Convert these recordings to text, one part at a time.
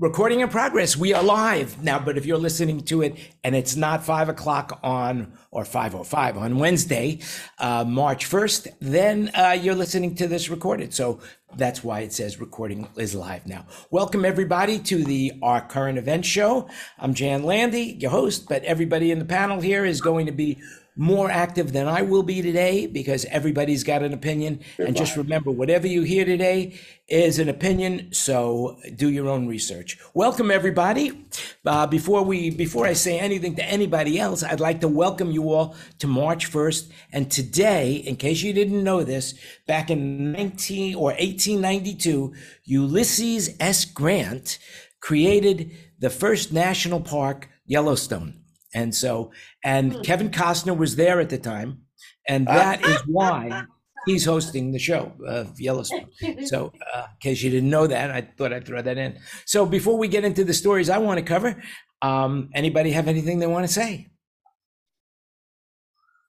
Recording in progress. We are live now, but if you're listening to it and it's not 5 o'clock on or 5:05 on Wednesday, March 1st, then you're listening to this recorded. So that's why it says recording is live now. Welcome everybody to the Our Current Event Show. I'm Jan Landy, your host, but everybody in the panel here is going to be more active than I will be today because everybody's got an opinion. And just remember, whatever you hear today is an opinion, so do your own research. Welcome everybody. Before I say anything to anybody else, I'd like to welcome you all to March 1st. And today, in case you didn't know this, back in 1892, Ulysses S. Grant created the first national park, Yellowstone. And so, and Kevin Costner was there at the time, and that is why he's hosting the show of Yellowstone. So, in case you didn't know that, I thought I'd throw that in. So, before we get into the stories I want to cover, anybody have anything they want to say?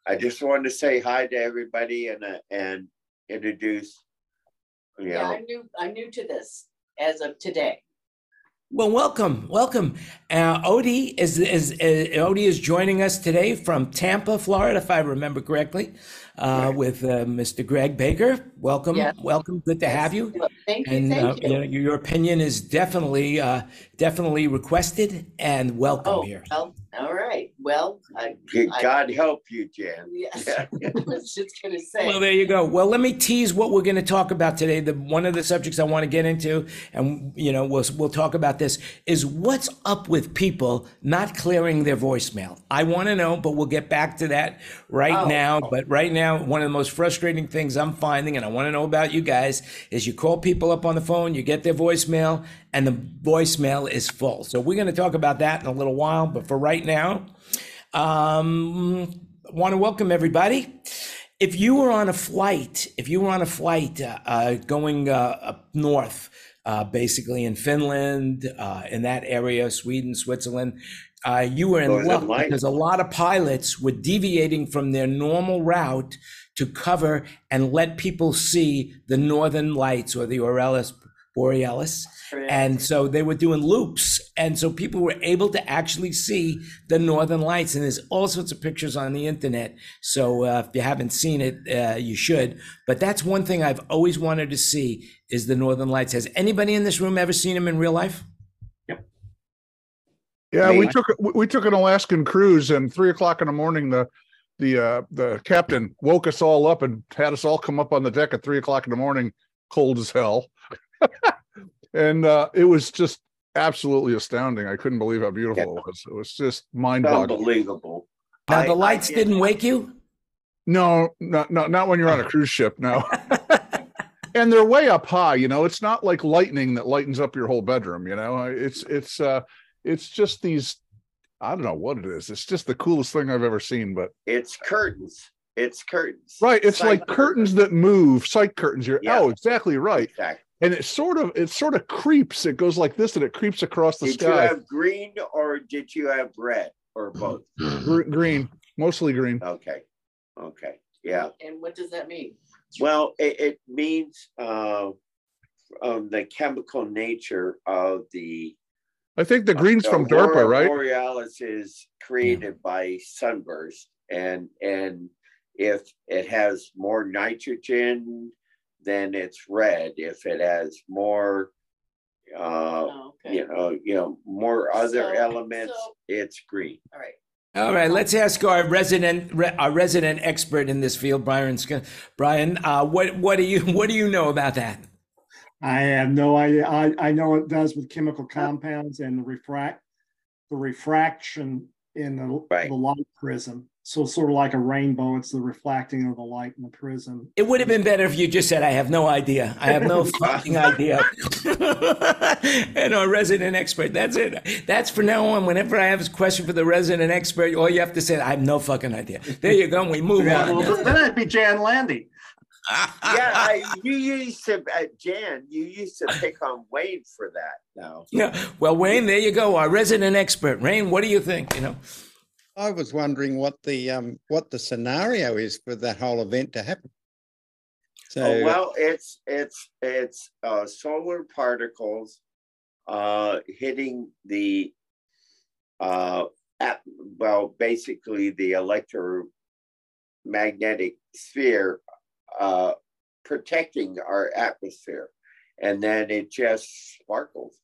I just wanted to say hi to everybody and introduce. Yeah, I'm new to this as of today. Well, welcome. Odie is joining us today from Tampa, Florida, if I remember correctly, with Mr. Greg Baker. Welcome, yes. Welcome. Good to have you. Well, thank you. Your opinion is definitely requested and welcome here. Well, all right. Well, God help you, Jan. Yes, yeah. I was just going to say. Well, there you go. Well, let me tease what we're going to talk about today. One of the subjects I want to get into, and we'll talk about this, is what's up with people not clearing their voicemail. I want to know, but we'll get back to that now. But right now, one of the most frustrating things I'm finding, and I want to know about you guys, is you call people up on the phone, you get their voicemail, and the voicemail is full. So we're going to talk about that in a little while. But for right now, I want to welcome everybody. If you were on a flight going up north, basically in Finland, in that area, Sweden, Switzerland, you were in luck because a lot of pilots were deviating from their normal route to cover and let people see the northern lights or the Aurora Borealis. And so they were doing loops. And so people were able to actually see the northern lights. And there's all sorts of pictures on the internet. So if you haven't seen it, you should. But that's one thing I've always wanted to see is the northern lights. Has anybody in this room ever seen them in real life? Yep. Yeah, we took an Alaskan cruise, and 3 o'clock in the morning, the captain woke us all up and had us all come up on the deck at 3 o'clock in the morning, cold as hell. And it was just absolutely astounding. I couldn't believe how beautiful it was. It was just mind-boggling. Unbelievable. Now, the lights didn't wake you? No, not when you're on a cruise ship, no. And they're way up high, It's not like lightning that lightens up your whole bedroom, It's just these, I don't know what it is. It's just the coolest thing I've ever seen, but... It's curtains. Right, it's like curtains that move, psych curtains. Oh, exactly right. Exactly. And it sort of creeps. It goes like this, and it creeps across the sky. Did you have green, or did you have red, or both? Green, mostly green. Okay, yeah. And what does that mean? Well, it means the chemical nature of the. I think the green's from DARPA, right? Borealis is created by sunburst, and if it has more nitrogen, then it's red. If it has more, more other elements, it's green. All right. Let's ask our resident expert in this field, Brian. Brian, what do you know about that? I have no idea. I know it does with chemical compounds and the refraction in the light prism. So sort of like a rainbow, it's the reflecting of the light in the prism. It would have been better if you just said, I have no idea. I have no fucking idea. And our resident expert, that's it. That's for now on. Whenever I have a question for the resident expert, all you have to say, I have no fucking idea. There you go. We move on. Well, then it'd be Jan Landy. You used to pick on Wayne for that. No. Yeah. Well, Wayne, there you go. Our resident expert. Wayne, what do you think? I was wondering what the scenario is for that whole event to happen. So, well, it's solar particles hitting the, basically the electromagnetic sphere, protecting our atmosphere. And then it just sparkles.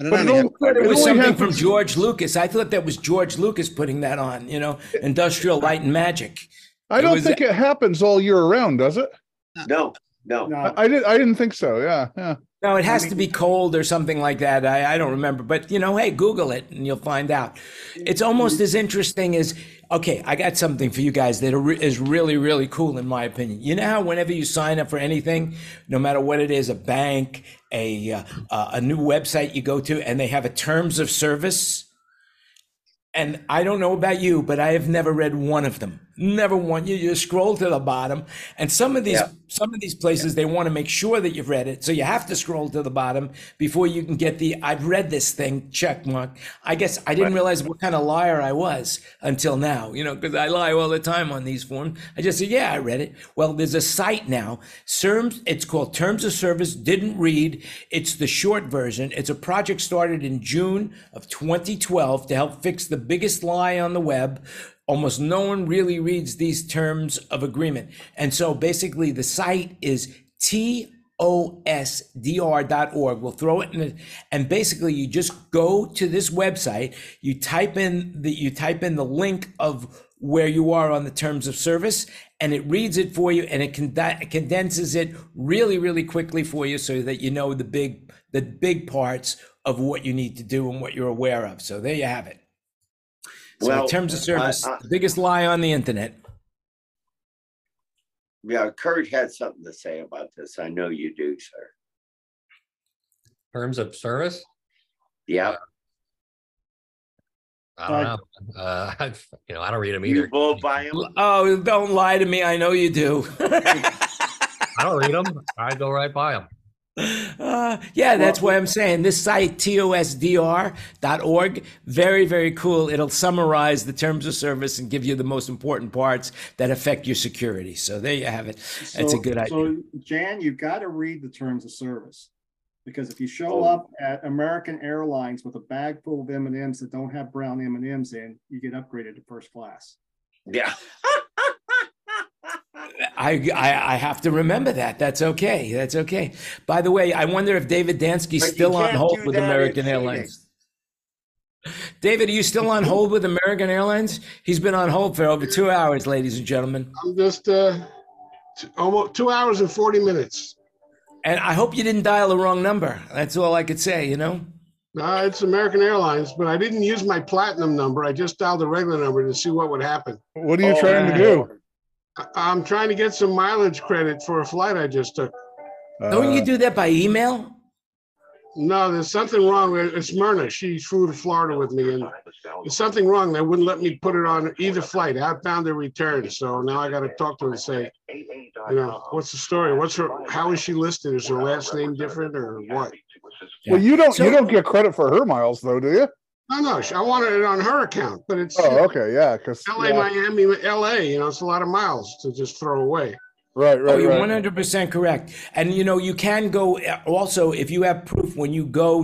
It was something from George Lucas. I thought that was George Lucas putting that on, you know, Industrial Light and Magic. I don't think it happens all year around, does it? No, no. I didn't think so, yeah, yeah. No, it has to be cold or something like that. I don't remember. But, you know, hey, Google it and you'll find out. It's almost as interesting as, okay, I got something for you guys that is really, really cool in my opinion. You know how whenever you sign up for anything, no matter what it is, a bank, a new website you go to, and they have a Terms of Service? And I don't know about you, but I have never read one of them. Never one. You scroll to the bottom, and some of these places, they want to make sure that you've read it, so you have to scroll to the bottom before you can get the "I've read this thing" check mark. I guess I didn't realize what kind of liar I was until now, you know, because I lie all the time on these forums. I just said, "Yeah, I read it." Well, there's a site now. It's called Terms of Service Didn't Read. It's the short version. It's a project started in June of 2012 to help fix the biggest lie on the web. Almost no one really reads these terms of agreement. And so basically the site is TOSDR.org. We'll throw it in it. And basically you just go to this website, you type in the link of where you are on the terms of service, and it reads it for you, and it condenses it really, really quickly for you so that you know the big parts of what you need to do and what you're aware of. So there you have it. So well, in terms of service, the biggest lie on the internet. Yeah, Kurt had something to say about this. I know you do, sir. Terms of service? Yeah. I don't know. I don't read them either. You both buy them? Oh, don't lie to me. I know you do. I don't read them. I go right by them. Yeah, that's why I'm saying this site, TOSDR.org, very, very cool. It'll summarize the terms of service and give you the most important parts that affect your security. So there you have it. That's a good idea. So, Jan, you've got to read the terms of service, because if you show up at American Airlines with a bag full of M&Ms that don't have brown M&Ms in, you get upgraded to first class. Yeah. I have to remember that. That's okay. That's okay. By the way, I wonder if David Dansky's still on hold with American Airlines. David, are you still on hold with American Airlines? He's been on hold for over 2 hours, ladies and gentlemen. I'm just almost 2 hours and 40 minutes. And I hope you didn't dial the wrong number. That's all I could say, you know? No, it's American Airlines, but I didn't use my platinum number. I just dialed the regular number to see what would happen. What are you trying to do? I'm trying to get some mileage credit for a flight I just took. Don't you do that by email? No, there's something wrong. It's Myrna. She flew to Florida with me, and there's something wrong. They wouldn't let me put it on either flight. Outbound or return. So now I got to talk to her and say, you know, what's the story? How is she listed? Is her last name different or what? Yeah. Well, you don't get credit for her miles though, do you? No, I wanted it on her account, but it's okay, yeah, because LA, Miami, LA, you know, it's a lot of miles to just throw away. Right. Oh, you're 100% correct. And you know, you can go also if you have proof when you go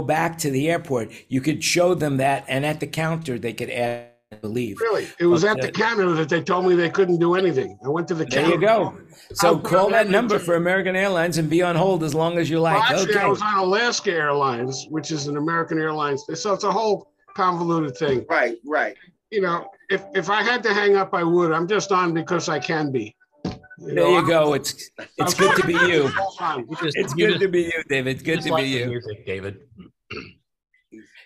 back to the airport, you could show them that, and at the counter they could add. I believe. Really? It was at the counter that they told me they couldn't do anything. I went to the counter. There you go. So call that number for American Airlines and be on hold as long as you like. Well, actually, okay. I was on Alaska Airlines, which is an American Airlines. So it's a whole convoluted thing. Right, right. You know, if I had to hang up, I would. I'm just on because I can be. There you go. It's good to be you. It's good to be you, David. Good to be you, music, David.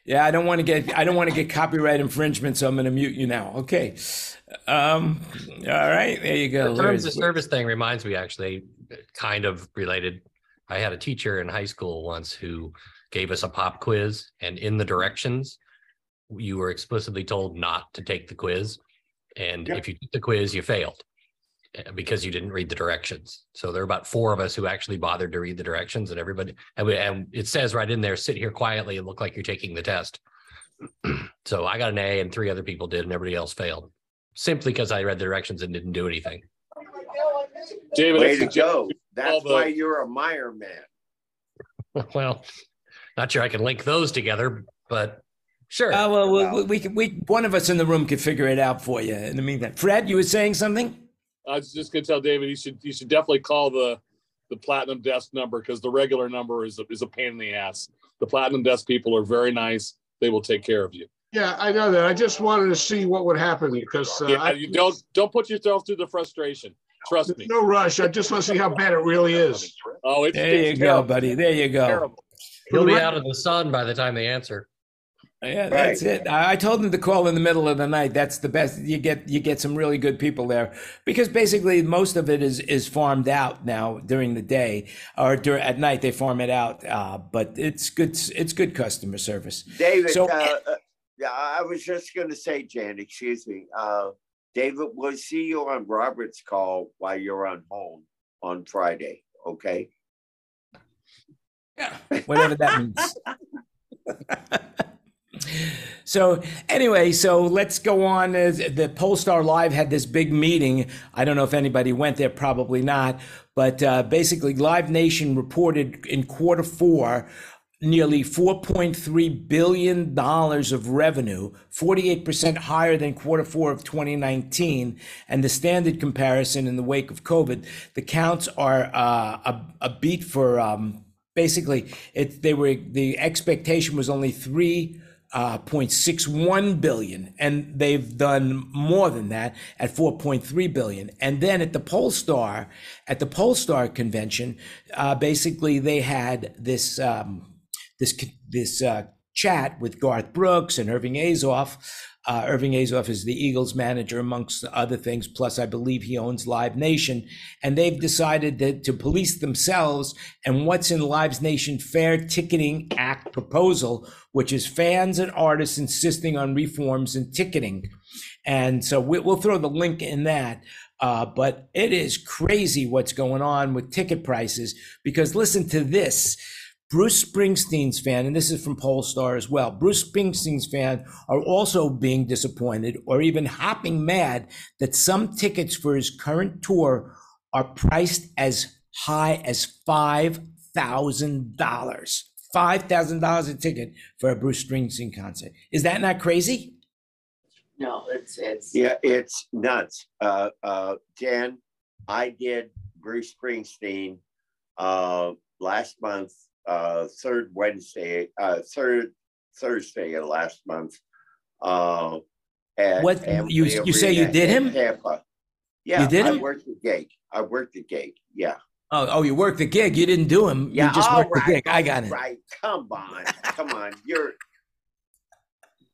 Yeah, I don't want to get copyright infringement, so I'm going to mute you now. Okay. All right, there you go. The terms of service thing reminds me, actually, kind of related. I had a teacher in high school once who gave us a pop quiz, and in the directions, you were explicitly told not to take the quiz, and if you took the quiz, you failed because you didn't read the directions. So there are about four of us who actually bothered to read the directions, and everybody, and it says right in there, sit here quietly and look like you're taking the test. So I got an A and three other people did, and everybody else failed simply because I read the directions and didn't do anything. David, way to go. That's why you're a Meyer man. Well, not sure I can link those together, but sure. Well, one of us in the room could figure it out for you. In the meantime, Fred, you were saying something? I was just going to tell David you should definitely call the Platinum Desk number, because the regular number is a pain in the ass. The Platinum Desk people are very nice. They will take care of you. Yeah, I know that. I just wanted to see what would happen, because don't put yourself through the frustration. Trust me. No rush. I just want to see how bad it really is. Oh, there you go, buddy. There you go. Terrible. He'll be out of the sun by the time they answer. Yeah, that's right. It. I told them to call in the middle of the night. That's the best. You get some really good people there, because basically most of it is farmed out now during the day, or at night they farm it out. But it's good. It's good customer service. David, so, I was just going to say, Jan, excuse me. David, we'll see you on Robert's call while you're on home on Friday. Okay. Yeah, whatever that means. So anyway, let's go on. The Pollstar Live had this big meeting. I don't know if anybody went there, probably not. But basically, Live Nation reported in quarter four nearly $4.3 billion of revenue, 48% higher than quarter four of 2019. And the standard comparison in the wake of COVID, the counts are a beat for basically the expectation was only 3.61 billion, and they've done more than that at 4.3 billion. And then at the Pollstar, convention, basically they had this this chat with Garth Brooks and Irving Azoff. Irving Azoff is the Eagles manager, amongst other things. Plus, I believe he owns Live Nation. And they've decided that to police themselves and what's in Live Nation Fair Ticketing Act proposal, which is fans and artists insisting on reforms in ticketing. And so we'll throw the link in that. But it is crazy what's going on with ticket prices, because listen to this. Bruce Springsteen's fan, and this is from Pollstar as well, Bruce Springsteen's fan are also being disappointed or even hopping mad that some tickets for his current tour are priced as high as $5,000. $5,000 a ticket for a Bruce Springsteen concert. Is that not crazy? No, it's nuts. Jan, I did Bruce Springsteen last month. Third Thursday of last month. What you say you did him? Tampa. Yeah, you did him? I worked the gig. Yeah. Oh, you worked the gig. You didn't do him. Yeah, you just worked the gig. I got it. Right. Come on.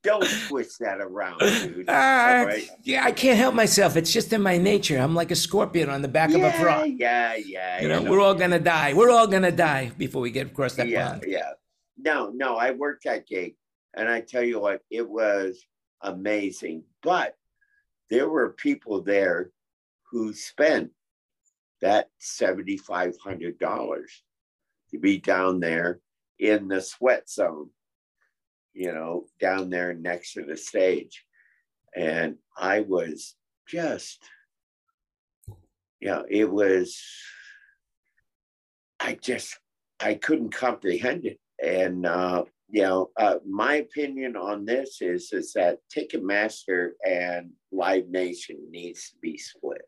Don't twist that around, dude. Right. Yeah, I can't help myself. It's just in my nature. I'm like a scorpion on the back of a frog. Yeah. You know, we're all gonna die. We're all gonna die before we get across that pond. Yeah. No. I worked that gig, and I tell you what, it was amazing. But there were people there who spent that $7,500 to be down there in the sweat zone, you know, down there next to the stage. And I was just, I couldn't comprehend it. And, my opinion on this is that Ticketmaster and Live Nation needs to be split.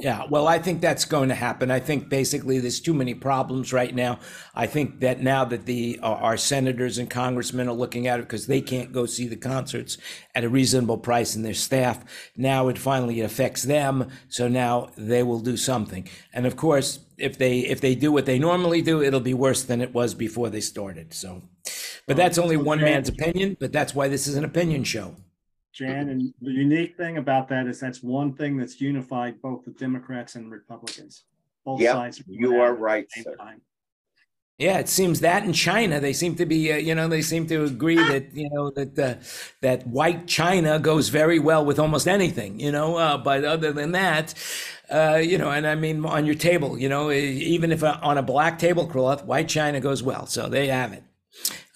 Yeah, well, I think that's going to happen. I think basically there's too many problems right now. I think that now that our senators and congressmen are looking at it because they can't go see the concerts at a reasonable price and their staff, now it finally affects them. So now they will do something. And of course, if they do what they normally do, it'll be worse than it was before they started. So, but that's only one man's opinion, but that's why this is an opinion show. Jan, and the unique thing about that is that's one thing that's unified both the Democrats and Republicans. Both sides. You are right, sir. Yeah, it seems that in China they seem to be, they seem to agree that that white China goes very well with almost anything, But other than that, and I mean on your table, even if on a black tablecloth, white China goes well. So they have it.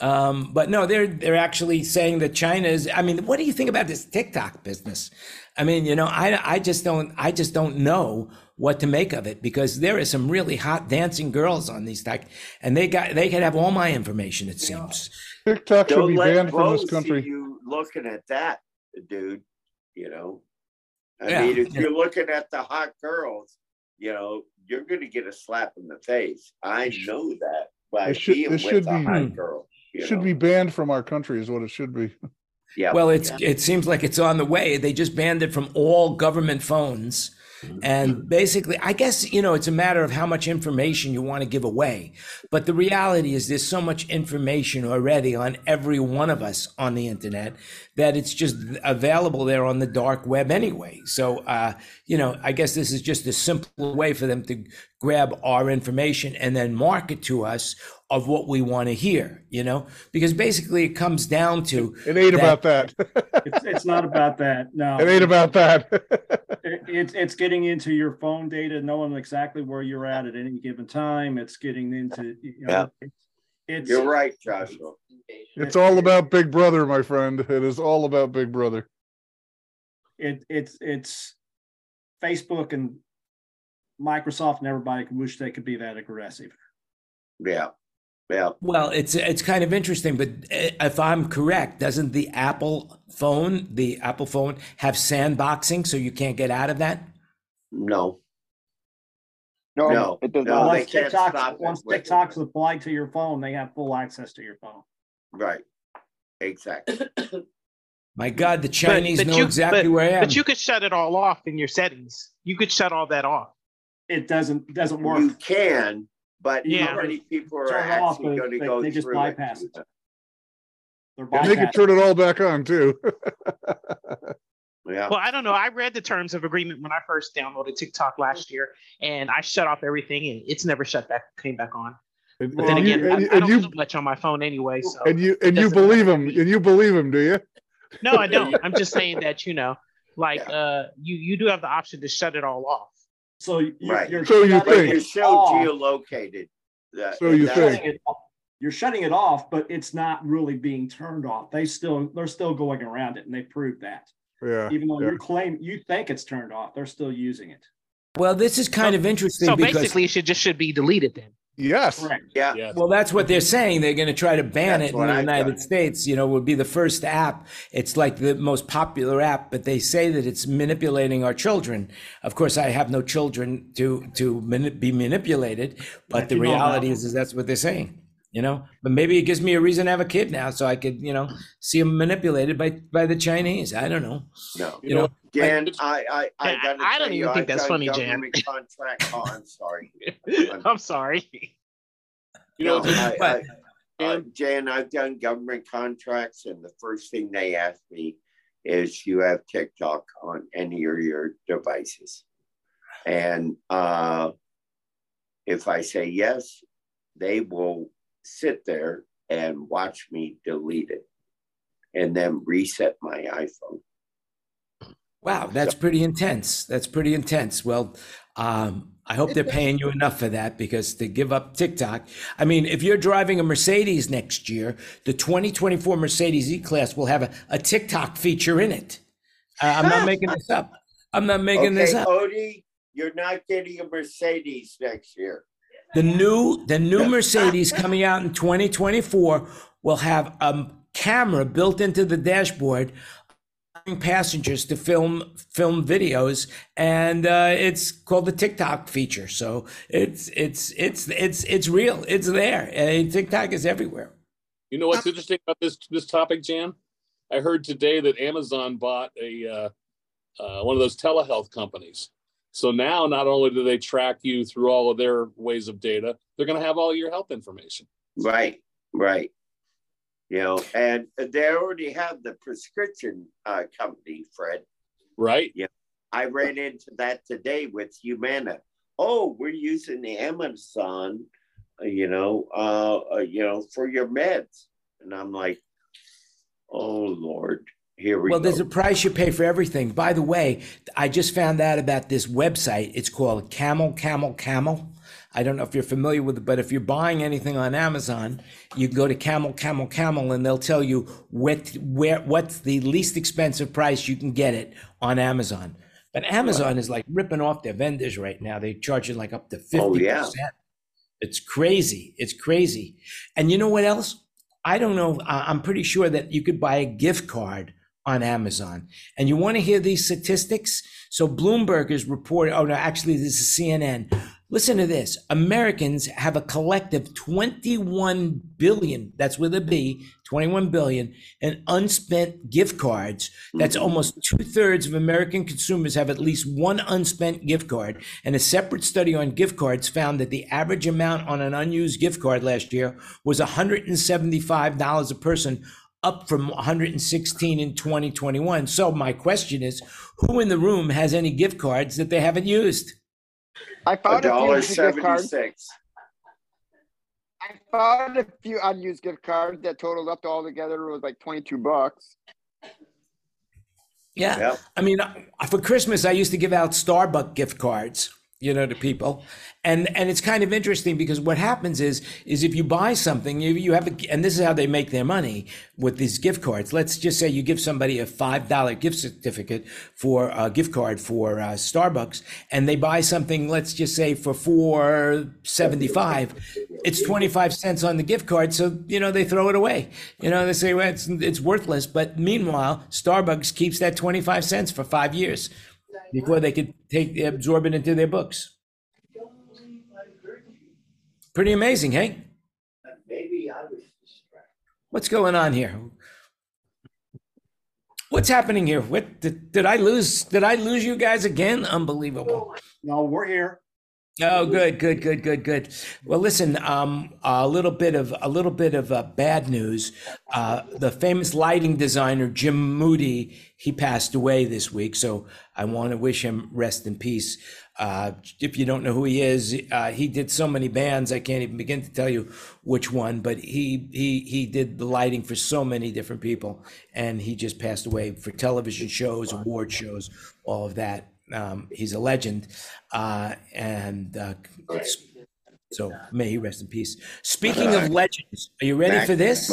But no, they're actually saying that China is. I mean, what do you think about this TikTok business? I mean, I just don't know what to make of it, because there are some really hot dancing girls on these TikTok, and they could have all my information, it seems. TikTok should be banned from this country. You looking at that, dude, you know, I mean, if you're looking at the hot girls, you know, you're going to get a slap in the face. I know that by being with a hot girl. It should be banned from our country is what it should be. Yeah. Well, it seems like it's on the way. They just banned it from all government phones. And basically, I guess, you know, it's a matter of how much information you want to give away. But the reality is there's so much information already on every one of us on the internet that it's just available there on the dark web anyway. So, you know, I guess this is just a simple way for them to grab our information and then market to us of what we want to hear, you know, because basically it comes down to. It ain't about that. It's not about that. No, it ain't about that. It's getting into your phone data, knowing exactly where you're at any given time. It's getting into, you know, you're right, Joshua. It's all about Big Brother, my friend. It is all about Big Brother. It's Facebook and Microsoft and everybody wish they could be that aggressive. Yeah. Yeah. Well, it's kind of interesting, but if I'm correct, doesn't the Apple phone have sandboxing, so you can't get out of that? No, it does not. Once TikTok's applied to your phone, they have full access to your phone. Right. Exactly. My God, the Chinese know exactly where I am. But you could shut it all off in your settings. You could shut all that off. It doesn't work. You can. But how many people are actually going to go through it? They just bypass it. They can turn it all back on, too. Well, I don't know. I read the terms of agreement when I first downloaded TikTok last year, and I shut off everything, and it's never came back on. But then again, I don't do much on my phone anyway. So you believe them, do you? No, I don't. I'm just saying that, you know, like you do have the option to shut it all off. So you're so geolocated. So you're shutting it off, but it's not really being turned off. They're still going around it, and they proved that. Yeah. Even though you think it's turned off, they're still using it. Well, this is kind of interesting. So basically, it should be deleted then. Yes. Correct. Yeah. Yes. Well, that's what they're saying. They're going to try to ban it in the United States. You know, would be the first app. It's like the most popular app, but they say that it's manipulating our children. Of course, I have no children to be manipulated, but the reality is that's what they're saying. You know, but maybe it gives me a reason to have a kid now, so I could, you know, see him manipulated by the Chinese. I don't know. No, you know, Jan, I don't even think that's funny, Jan. I'm sorry. I'm sorry. You know, Jan, I've done government contracts, and the first thing they ask me is, "You have TikTok on any of your devices?" And if I say yes, they will sit there and watch me delete it and then reset my iPhone. Wow, that's pretty intense. That's pretty intense. Well, I hope they're paying you enough for that, because to give up TikTok, I mean, if you're driving a Mercedes next year, the 2024 Mercedes E-Class will have a TikTok feature in it. I'm not making this up. Odie, you're not getting a Mercedes next year. The new Mercedes coming out in 2024 will have a camera built into the dashboard, allowing passengers to film videos, and it's called the TikTok feature. So it's real. It's there. TikTok is everywhere. You know what's interesting about this topic, Jan? I heard today that Amazon bought a one of those telehealth companies. So now, not only do they track you through all of their ways of data, they're going to have all your health information. Right. You know, and they already have the prescription company, Fred. Right. Yeah. I ran into that today with Humana. Oh, we're using the Amazon, for your meds. And I'm like, oh, Lord. Well, there's a price you pay for everything. By the way, I just found out about this website. It's called Camel Camel Camel. I don't know if you're familiar with it, but if you're buying anything on Amazon, you go to Camel Camel Camel, and they'll tell you what's the least expensive price you can get it on Amazon. But Amazon is like ripping off their vendors right now. They're charging like up to 50%. Oh, yeah. It's crazy. It's crazy. And you know what else? I don't know. I'm pretty sure that you could buy a gift card on Amazon. And you want to hear these statistics? So Bloomberg is reporting, oh no, actually this is CNN. Listen to this. Americans have a collective 21 billion, that's with a B, 21 billion, in unspent gift cards. That's almost 2/3 of American consumers have at least one unspent gift card. And a separate study on gift cards found that the average amount on an unused gift card last year was $175 a person, up from 116 in 2021. So my question is, who in the room has any gift cards that they haven't used? I found $1.76. I found a few unused gift cards that totaled up to all together was like $22. Yeah, yep. I mean, for Christmas, I used to give out Starbucks gift cards, you know, to people. And it's kind of interesting because what happens is if you buy something, you have, and this is how they make their money with these gift cards. Let's just say you give somebody a $5 gift certificate for a gift card for Starbucks, and they buy something, let's just say for $4.75, it's 25 cents on the gift card. So, you know, they throw it away, you know, they say, well, it's worthless. But meanwhile, Starbucks keeps that 25 cents for 5 years before they could absorb it into their books. Pretty amazing, hey? Maybe I was distracted. What's going on here? What's happening here? What did I lose? Did I lose you guys again? Unbelievable. No, we're here. Oh, good. Well, listen, a little bit of bad news. The famous lighting designer Jim Moody, he passed away this week, so I want to wish him rest in peace. If you don't know who he is, he did so many bands, I can't even begin to tell you which one, but he did the lighting for so many different people, and he just passed away for television shows, award shows, all of that. He's a legend, and so may he rest in peace. Speaking of legends, are you ready for this?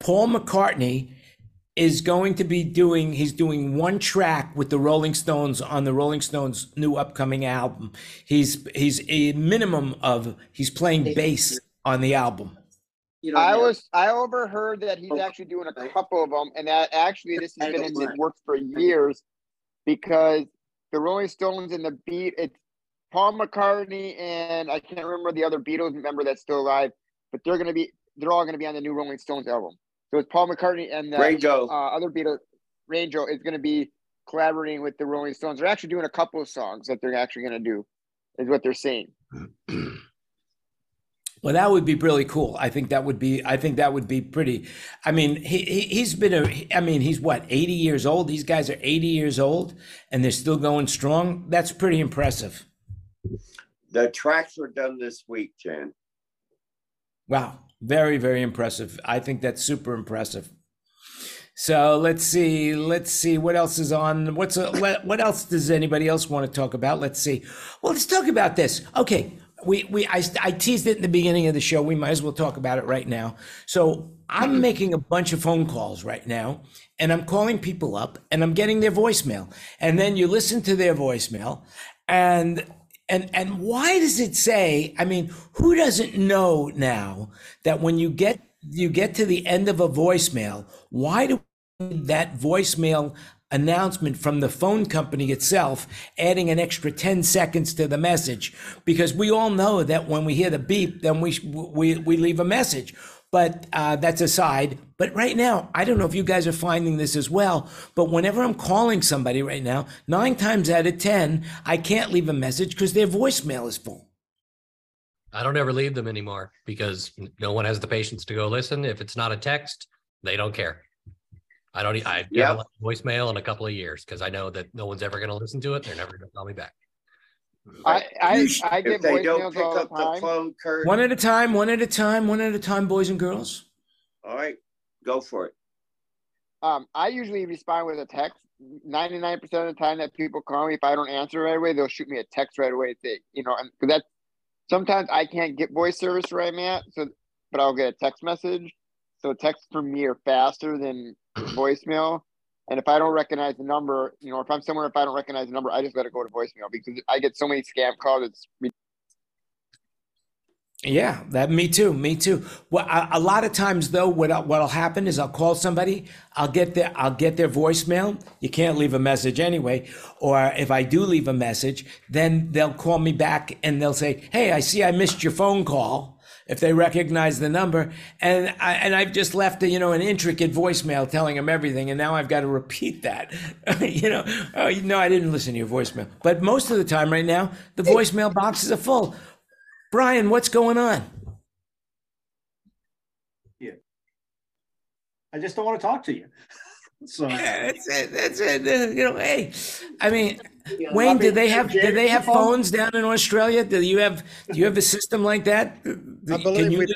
Paul McCartney is going to be doing one track with the Rolling Stones on the Rolling Stones' new upcoming album. He's playing bass on the album. I overheard that he's actually doing a couple of them, and that actually this has been in the works for years because the Rolling Stones and the it's Paul McCartney and I can't remember the other Beatles member that's still alive, but they're all gonna be on the new Rolling Stones album. So it's Paul McCartney and the other Beatles, Ringo, is gonna be collaborating with the Rolling Stones. They're actually doing a couple of songs that they're actually gonna do, is what they're saying. Well, that would be really cool. I think that would be pretty. I mean, he's what, 80 years old? These guys are 80 years old and they're still going strong. That's pretty impressive. The tracks were done this week, Jan. Wow. Very, very impressive. I think that's super impressive. So let's see what else is on. What else does anybody else want to talk about? Let's see. Well, let's talk about this. Okay. I teased it in the beginning of the show. We might as well talk about it right now. So I'm making a bunch of phone calls right now, and I'm calling people up, and I'm getting their voicemail. And then you listen to their voicemail, and why does it say? I mean, who doesn't know now that when you get to the end of a voicemail, why do we need that voicemail announcement from the phone company itself, adding an extra 10 seconds to the message? Because we all know that when we hear the beep, then we leave a message. But that's aside. But right now, I don't know if you guys are finding this as well, but whenever I'm calling somebody right now, 9 times out of 10, I can't leave a message because their voicemail is full. I don't ever leave them anymore because no one has the patience to go listen. If it's not a text, they don't care. I've never left voicemail in a couple of years because I know that no one's ever going to listen to it. They're never going to call me back. I get voicemails all the time. One at a time, boys and girls. All right, go for it. I usually respond with a text. 99% of the time that people call me, if I don't answer right away, they'll shoot me a text right away. Sometimes I can't get voice service where I'm at, but I'll get a text message. So texts from me are faster than voicemail, And if I don't recognize the number, you know, if I'm somewhere, if I don't recognize the number, I just let it go to voicemail because I get so many scam calls. It's yeah, that me too. Well, a lot of times though, what'll happen is I'll call somebody, I'll get their voicemail. You can't leave a message anyway, or if I do leave a message, then they'll call me back and they'll say, "Hey, I see I missed your phone call." If they recognize the number, and I've just left a, you know, an intricate voicemail telling them everything, and now I've got to repeat that. You know, oh, you know, I didn't listen to your voicemail. But most of the time right now, the voicemail boxes are full. Brian, what's going on? Yeah, I just don't want to talk to you. So yeah, that's it. You know, hey, I mean, yeah, Wayne, do they have phones down in Australia? Do you have a system like that? I believe we do.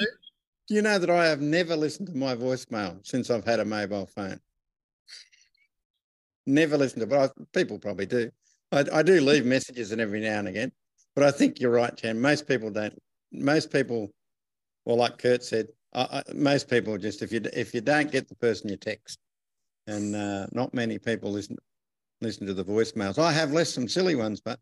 Do you know that I have never listened to my voicemail since I've had a mobile phone? Never listened to, but people probably do. I do leave messages in every now and again, but I think you're right, Jan. Most people don't. Most people, well, like Kurt said, most people just if you don't get the person, you text. And not many people listen to the voicemails. I have left some silly ones, but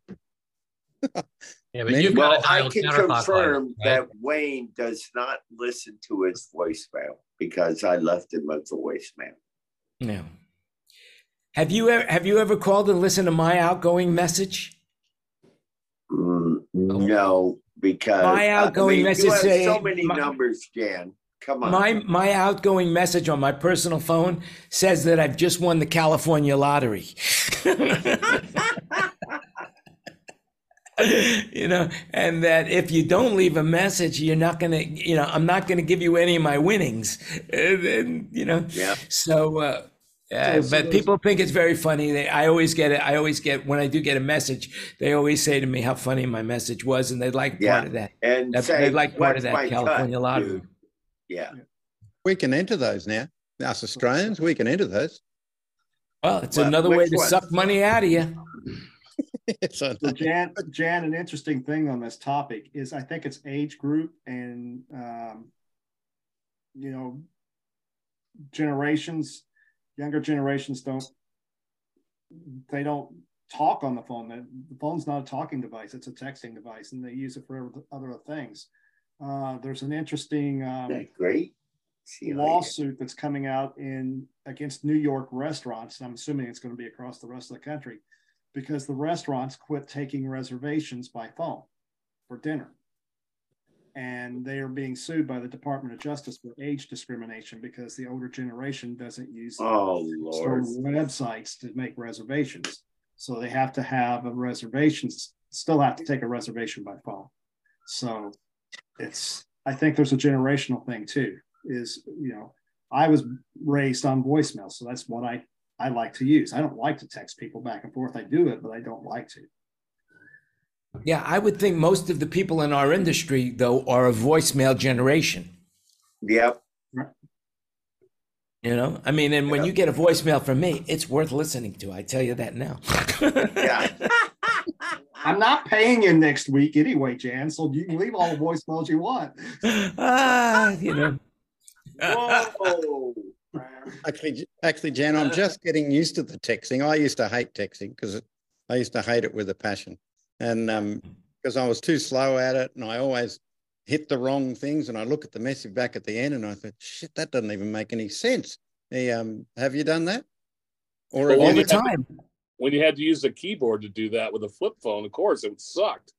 yeah, but you've got I can confirm that Wayne does not listen to his voicemail because I left him a voicemail. No. Have you ever called and listened to my outgoing message? No, because my outgoing message. You have so many numbers, Jan. Come on. My outgoing message on my personal phone says that I've just won the California lottery. You know, and that if you don't leave a message, you're not going to, you know, I'm not going to give you any of my winnings, and, you know. Yeah. So, but people think it's very funny. I always get when I do get a message, they always say to me how funny my message was, and they'd like part of that. And they'd like part of that California lottery. Dude. Yeah, we can enter those now. Us Australians, we can enter those. Well, it's another way to suck money out of you. So Jan, an interesting thing on this topic is I think it's age group and you know, generations, younger generations don't talk on the phone. The phone's not a talking device; it's a texting device, and they use it for other things. There's an interesting lawsuit that's coming out against New York restaurants. And I'm assuming it's going to be across the rest of the country because the restaurants quit taking reservations by phone for dinner. And they are being sued by the Department of Justice for age discrimination because the older generation doesn't use certain websites to make reservations. So they have to have still have to take a reservation by phone. So I think there's a generational thing too, is, you know, I was raised on voicemail. So that's what I like to use. I don't like to text people back and forth. I do it, but I don't like to. Yeah. I would think most of the people in our industry though, are a voicemail generation. Yep. Right. You know, I mean, and when you get a voicemail from me, it's worth listening to. I tell you that now. Yeah. I'm not paying you next week anyway, Jan, so you can leave all the voicemails you want. You know. Whoa. Actually, Jan, I'm just getting used to the texting. I used to hate texting because I used to hate it with a passion. And because I was too slow at it and I always hit the wrong things and I look at the message back at the end and I thought, shit, that doesn't even make any sense. Hey, have you done that? Or all the time. When you had to use a keyboard to do that with a flip phone, of course, it sucked.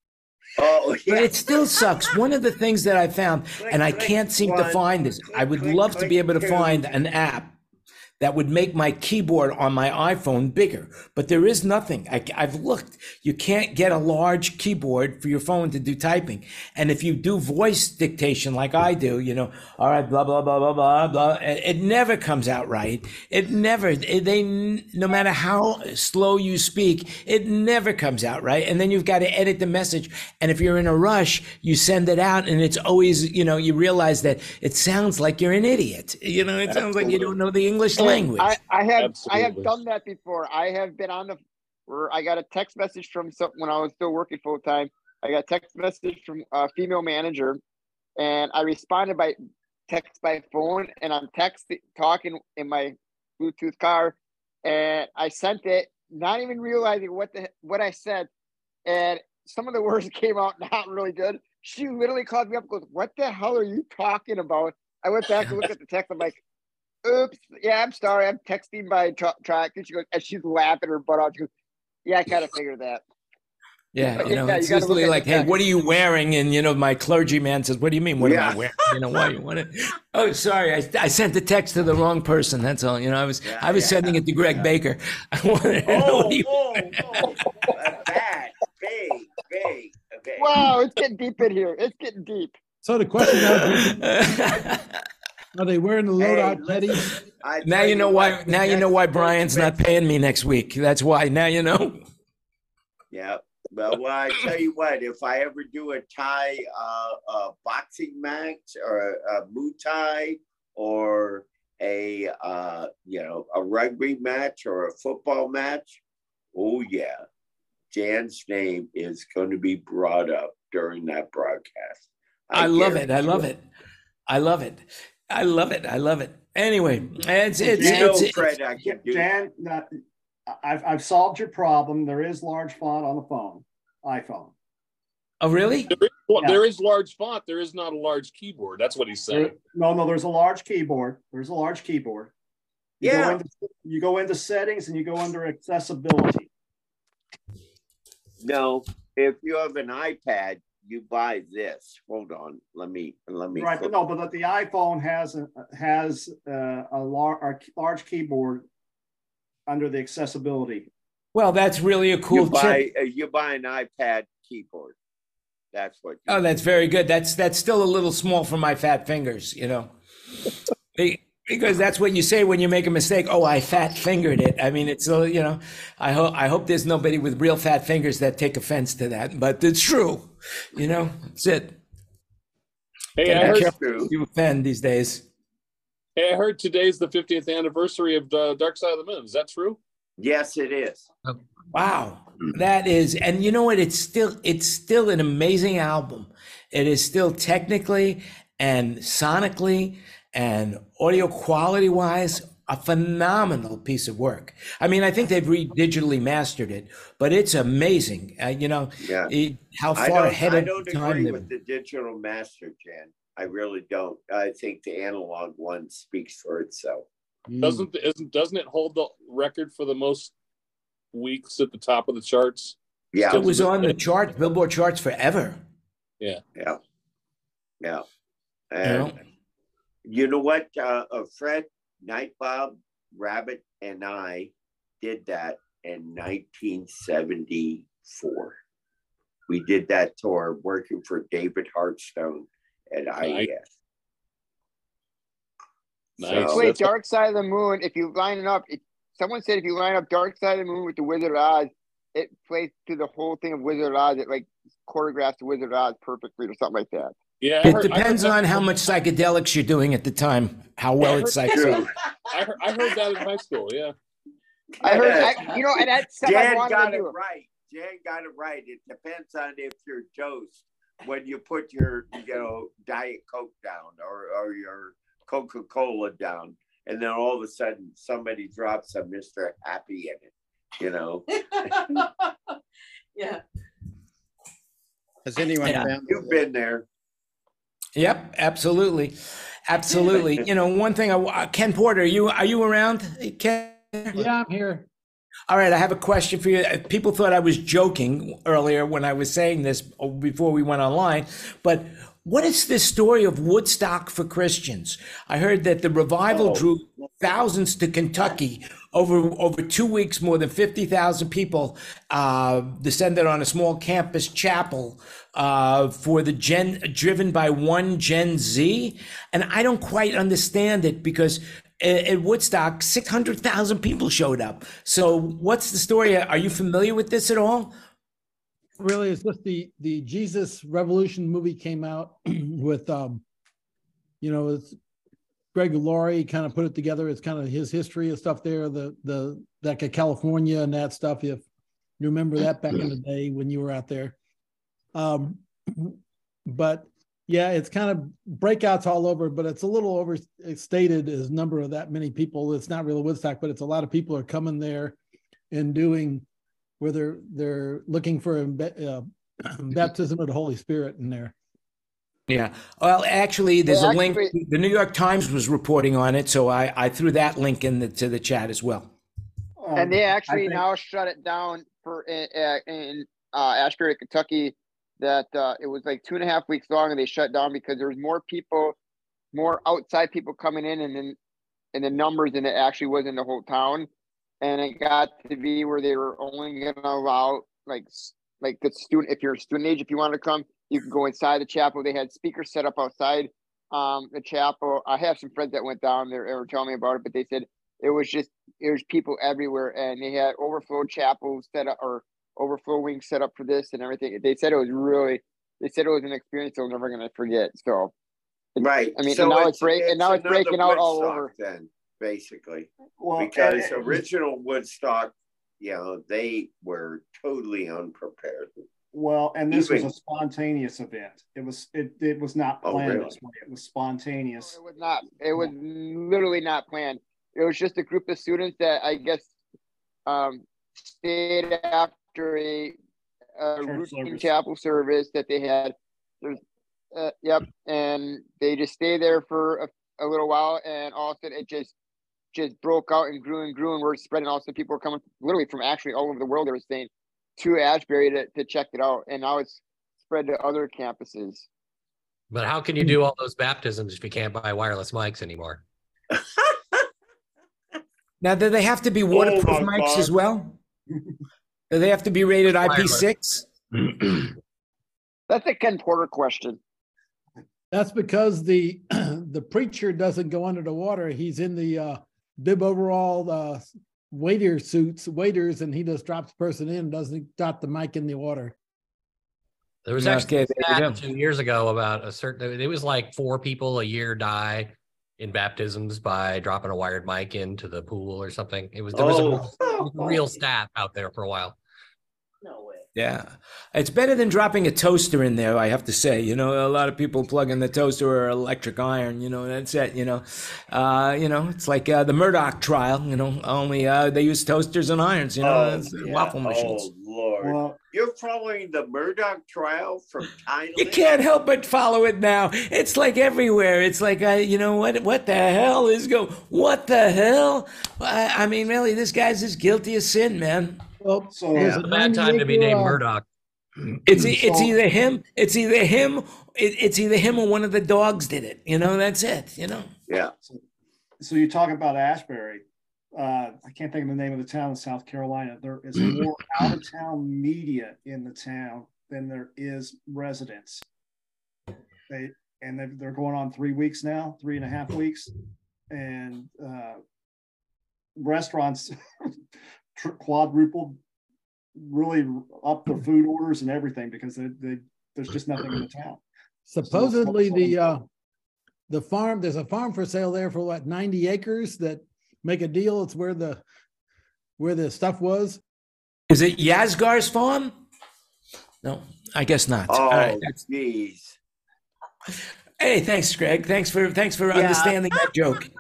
Oh, yeah. But it still sucks. One of the things that I found, and I can't seem to find this, I would love to be able to find an app that would make my keyboard on my iPhone bigger, but there is nothing. I've looked. You can't get a large keyboard for your phone to do typing. And if you do voice dictation like I do, you know, all right, blah, blah, blah, blah, blah, blah, it never comes out right. It never, no matter how slow you speak, it never comes out right. And then you've got to edit the message. And if you're in a rush, you send it out and it's always, you know, you realize that it sounds like you're an idiot. You know, it sounds like you don't know the English language. I have done that before. I have been where I got a text message from when I was still working full time. I got a text message from a female manager, and I responded by text by phone. And I'm talking in my Bluetooth car, and I sent it, not even realizing what I said, and some of the words came out not really good. She literally called me up and goes, "What the hell are you talking about?" I went back and looked at the text. I'm like, "Oops, yeah, I'm sorry. I'm texting by track." And she goes, and she's laughing her butt off. She goes, "Yeah, I kind of figured that." Yeah, but, you know, it's usually like, "Hey, what are you wearing?" And you know, my clergyman says, "What do you mean? What am I wearing? You know, why you want it?" Oh, sorry, I sent the text to the wrong person. That's all. You know, I was sending it to Greg Baker. I wanted to know what he Wow, it's getting deep in here. It's getting deep. So the question now: are they wearing the loadout hoodies? Now you know why. Now you know why Brian's not paying me next week. That's why. Now you know. Yeah. Well, I tell you what, if I ever do a Thai boxing match or a Muay Thai or a, you know, a rugby match or a football match, oh yeah, Jan's name is going to be brought up during that broadcast. I love it. I love it. I love it. I love it. I love it. Anyway, it's Fred, I can do Jan, I've solved your problem. There is large font on the phone, iPhone. Oh, really? There is large font. There is not a large keyboard. That's what he's saying. No, there's a large keyboard. There's a large keyboard. You go into settings and you go under accessibility. No, if you have an iPad, you buy this. Hold on. Let me. Right, but the iPhone has a large keyboard under the accessibility. Well, that's really a cool tip. You buy an iPad keyboard. That's what. Oh, that's very good. That's still a little small for my fat fingers, you know. Because that's what you say when you make a mistake. Oh, I fat fingered it. I mean, it's, you know, I hope there's nobody with real fat fingers that take offense to that, but it's true. You know, that's it. Hey, I heard you offend these days. Hey, I heard today's the 50th anniversary of the Dark Side of the Moon. Is that true? Yes, it is. Wow, that is, and you know what? It's still an amazing album. It is still technically and sonically and audio quality-wise a phenomenal piece of work. I mean, I think they've digitally mastered it, but it's amazing. You know, how far ahead of time. I don't agree with the digital master, Jan. I really don't. I think the analog one speaks for itself. Doesn't it hold the record for the most weeks at the top of the charts? Yeah, it was on the charts, Billboard charts, forever. Yeah. And you know what? Fred, Night Bob, Rabbit, and I did that in 1974. We did that tour working for David Hartstone. And nice. So, wait, Dark Side of the Moon. If you line it up, someone said if you line up Dark Side of the Moon with the Wizard of Oz, it plays through the whole thing of Wizard of Oz. It like choreographs the Wizard of Oz perfectly, or something like that. Yeah, it depends on how much psychedelics you're doing at the time, how well it's psychedelic. I heard that in high school. Yeah, Jan got it right. It depends on if you're dosed. When you put your, you know, Diet Coke down or your Coca-Cola down, and then all of a sudden somebody drops a Mr. Happy in it, you know. Yeah. Has anyone? Yeah. You've been there. Yep, absolutely, absolutely. You know, one thing. Ken Porter, are you around? Ken? Yeah, I'm here. All right, I have a question for you. People thought I was joking earlier when I was saying this before we went online, but what is this story of Woodstock for Christians? I heard that the revival drew thousands to Kentucky. Over 2 weeks, more than 50,000 people descended on a small campus chapel for the driven by one Gen Z. And I don't quite understand it because at Woodstock, 600,000 people showed up. So what's the story? Are you familiar with this at all? Really, it's just the Jesus Revolution movie came out with, you know, with Greg Laurie kind of put it together. It's kind of his history and stuff there, the like of California and that stuff, if you remember that back in the day when you were out there. But Yeah, it's kind of breakouts all over, but it's a little overstated as number of that many people. It's not really Woodstock, but it's a lot of people are coming there and doing where they're looking for a baptism of the Holy Spirit in there. Yeah. Well, actually, there's a link. The New York Times was reporting on it, so I threw that link in to the chat as well. And they actually now shut it down for in Asbury, Kentucky. That it was like 2.5 weeks long, and they shut down because there was more people, more outside people coming in, and the numbers, and it actually was in the whole town, and it got to be where they were only going to allow like the student. If you're a student age, if you want to come, you can go inside the chapel. They had speakers set up outside the chapel. I have some friends that went down there and were telling me about it, but they said it was just there was people everywhere, and they had overflow chapels set up or overflow wing set up for this and everything. They said it was really, they said it was an experience they're never going to forget. So, right. I mean, so and now it's breaking out all over. Then, basically, well, because original Woodstock, you know, they were totally unprepared. Well, and this was a spontaneous event. It was not planned this way. It was spontaneous. No, it was not. It was literally not planned. It was just a group of students that I guess stayed after a routine chapel service that they had. Yep, and they just stayed there for a little while, and all of a sudden it just broke out and grew and grew, and we're spreading. Also, people were coming literally from actually all over the world. They were staying to Asbury to check it out, and now it's spread to other campuses. But how can you do all those baptisms if you can't buy wireless mics anymore? Now, do they have to be waterproof mics as well? Do they have to be rated IP6? That's a Ken Porter question. That's because the preacher doesn't go under the water. He's in the bib overall waiters, and he just drops the person in, doesn't drop the mic in the water. There was actually a 2 years ago about a certain, it was like 4 people a year die in baptisms by dropping a wired mic into the pool or something. It was there was a real stat out there for a while. No way. Yeah, it's better than dropping a toaster in there, I have to say. You know, a lot of people plug in the toaster or electric iron. You know, that's it. You know, it's like the Murdoch trial. You know, only they use toasters and irons. You know, waffle machines. Oh Lord, well, you're following the Murdoch trial from Thailand. You can't help but follow it now. It's like everywhere. It's like you know what? What the hell is going? What the hell? I mean, really, this guy's as guilty as sin, man. Well, so it's a bad time to be named Murdoch. It's either him or one of the dogs did it. You know, that's it. You know. Yeah. So you talk about Asbury. I can't think of the name of the town in South Carolina. There is more out-of-town media in the town than there is residents. They're going on 3 weeks now, 3.5 weeks, and restaurants. Quadrupled, really up the food orders and everything because there's just nothing in the town. Supposedly, so the farm, there's a farm for sale there for what, 90 acres that make a deal. It's where the stuff was. Is it Yasgar's farm? No, I guess not. Oh, geez. Hey, thanks, Greg. Thanks for understanding that joke.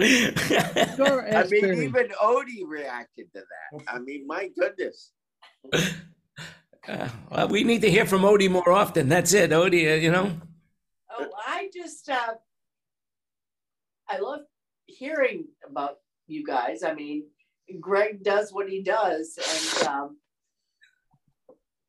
I mean, even Odie reacted to that. I mean, my goodness. Well, we need to hear from Odie more often. That's it, Odie. You know. Oh, I just I love hearing about you guys. I mean, Greg does what he does, and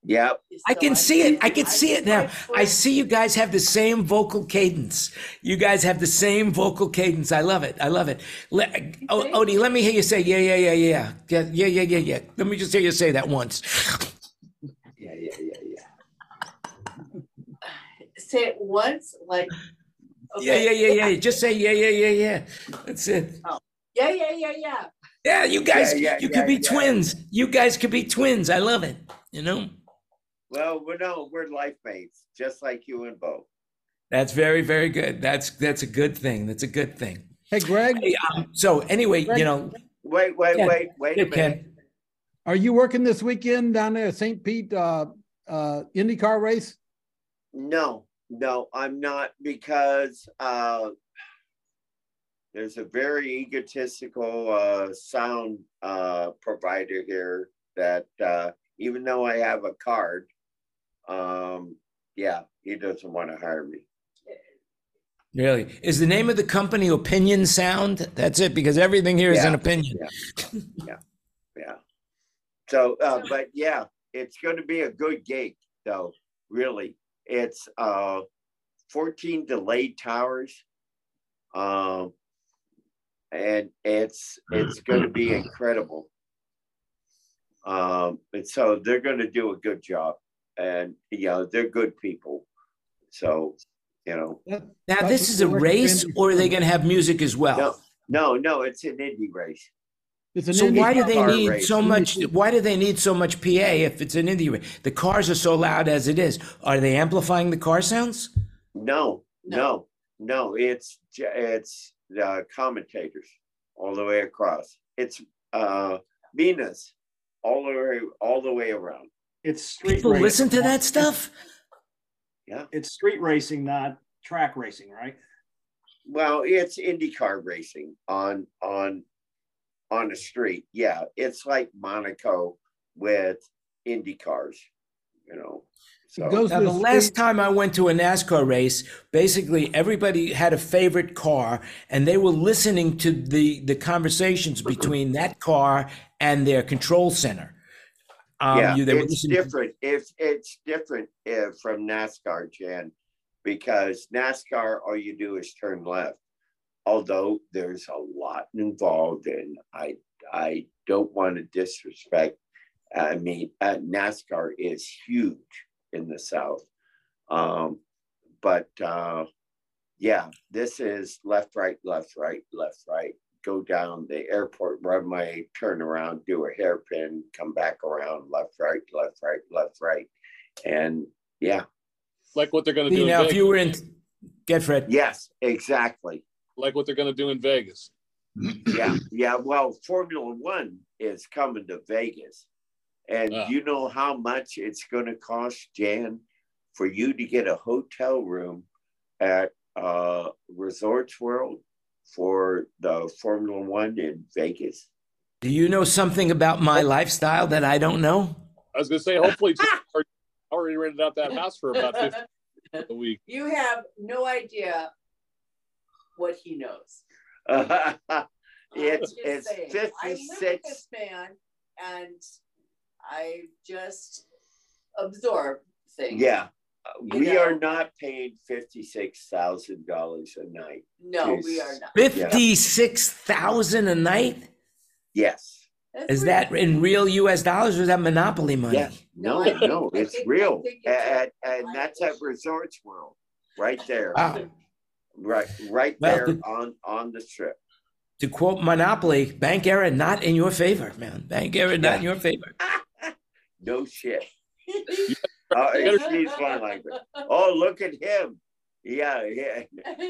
yeah, so I can see it now. I see you guys have the same vocal cadence. You guys have the same vocal cadence. I love it. I love it. Odie, let me hear you say yeah. Let me just hear you say that once. Yeah. Say it once, like. Okay. Yeah. Just say yeah. That's it. Oh. Yeah. Yeah, you guys, you could be twins. You guys could be twins. I love it. You know. Well, we're life mates, just like you and Bo. That's very, very good. That's a good thing. That's a good thing. Hey, Greg. Hey, so anyway, Greg, you know. Wait a minute. Are you working this weekend down there at St. Pete IndyCar race? No, No, I'm not, because there's a very egotistical sound provider here that even though I have a card, yeah, he doesn't want to hire me. Really? Is the name of the company Opinion Sound? That's it, because everything here is an opinion. Yeah, yeah, yeah. So, but yeah, it's going to be a good gig, though, really. It's 14 delayed towers, and it's going to be incredible. And so they're going to do a good job, and you know they're good people. So you know. Now this is a race, or are they going to have music as well? No, no, no. It's an indie race. So why do they need so much? Why do they need so much PA if it's an indie race? The cars are so loud as it is. Are they amplifying the car sounds? No, no, no. It's the commentators all the way across. It's Venus all the way around. It's street. People listen to that stuff. Yeah, it's street racing, not track racing, right? Well, it's IndyCar racing on the street. Yeah, it's like Monaco with Indy cars, you know. So the last time I went to a NASCAR race, basically everybody had a favorite car and they were listening to the conversations between that car and their control center. Yeah, it's different. It's different from NASCAR, Jan, because NASCAR, all you do is turn left. Although there's a lot involved, and I don't want to disrespect. I mean, NASCAR is huge in the South, but yeah, this is left, right, left, right, left, right. Go down the airport runway, turn around, do a hairpin, come back around, left, right, left, right, left, right, and yeah, like what they're going to do. Now, if you were in, get Fred. Yes, exactly. Like what they're going to do in Vegas. Yeah, yeah. Well, Formula One is coming to Vegas. And you know how much it's going to cost, Jan, for you to get a hotel room at Resorts World for the Formula One in Vegas? Do you know something about my lifestyle that I don't know? I was going to say, hopefully, already rented out that house for about 50 a week. You have no idea what he knows. It's 56. I live with this man, and I just absorb things. Yeah, we are not paid $56,000 a night. No, we are not. 56,000 a night. Yes. Is that in real U.S. dollars, or is that Monopoly money? Yeah. No, no, it's real, and that's at Resorts World, right there. Wow. Right there on the strip. To quote Monopoly, bank error not in your favor, man. Bank error not in your favor. No shit. Oh, look at him. Yeah.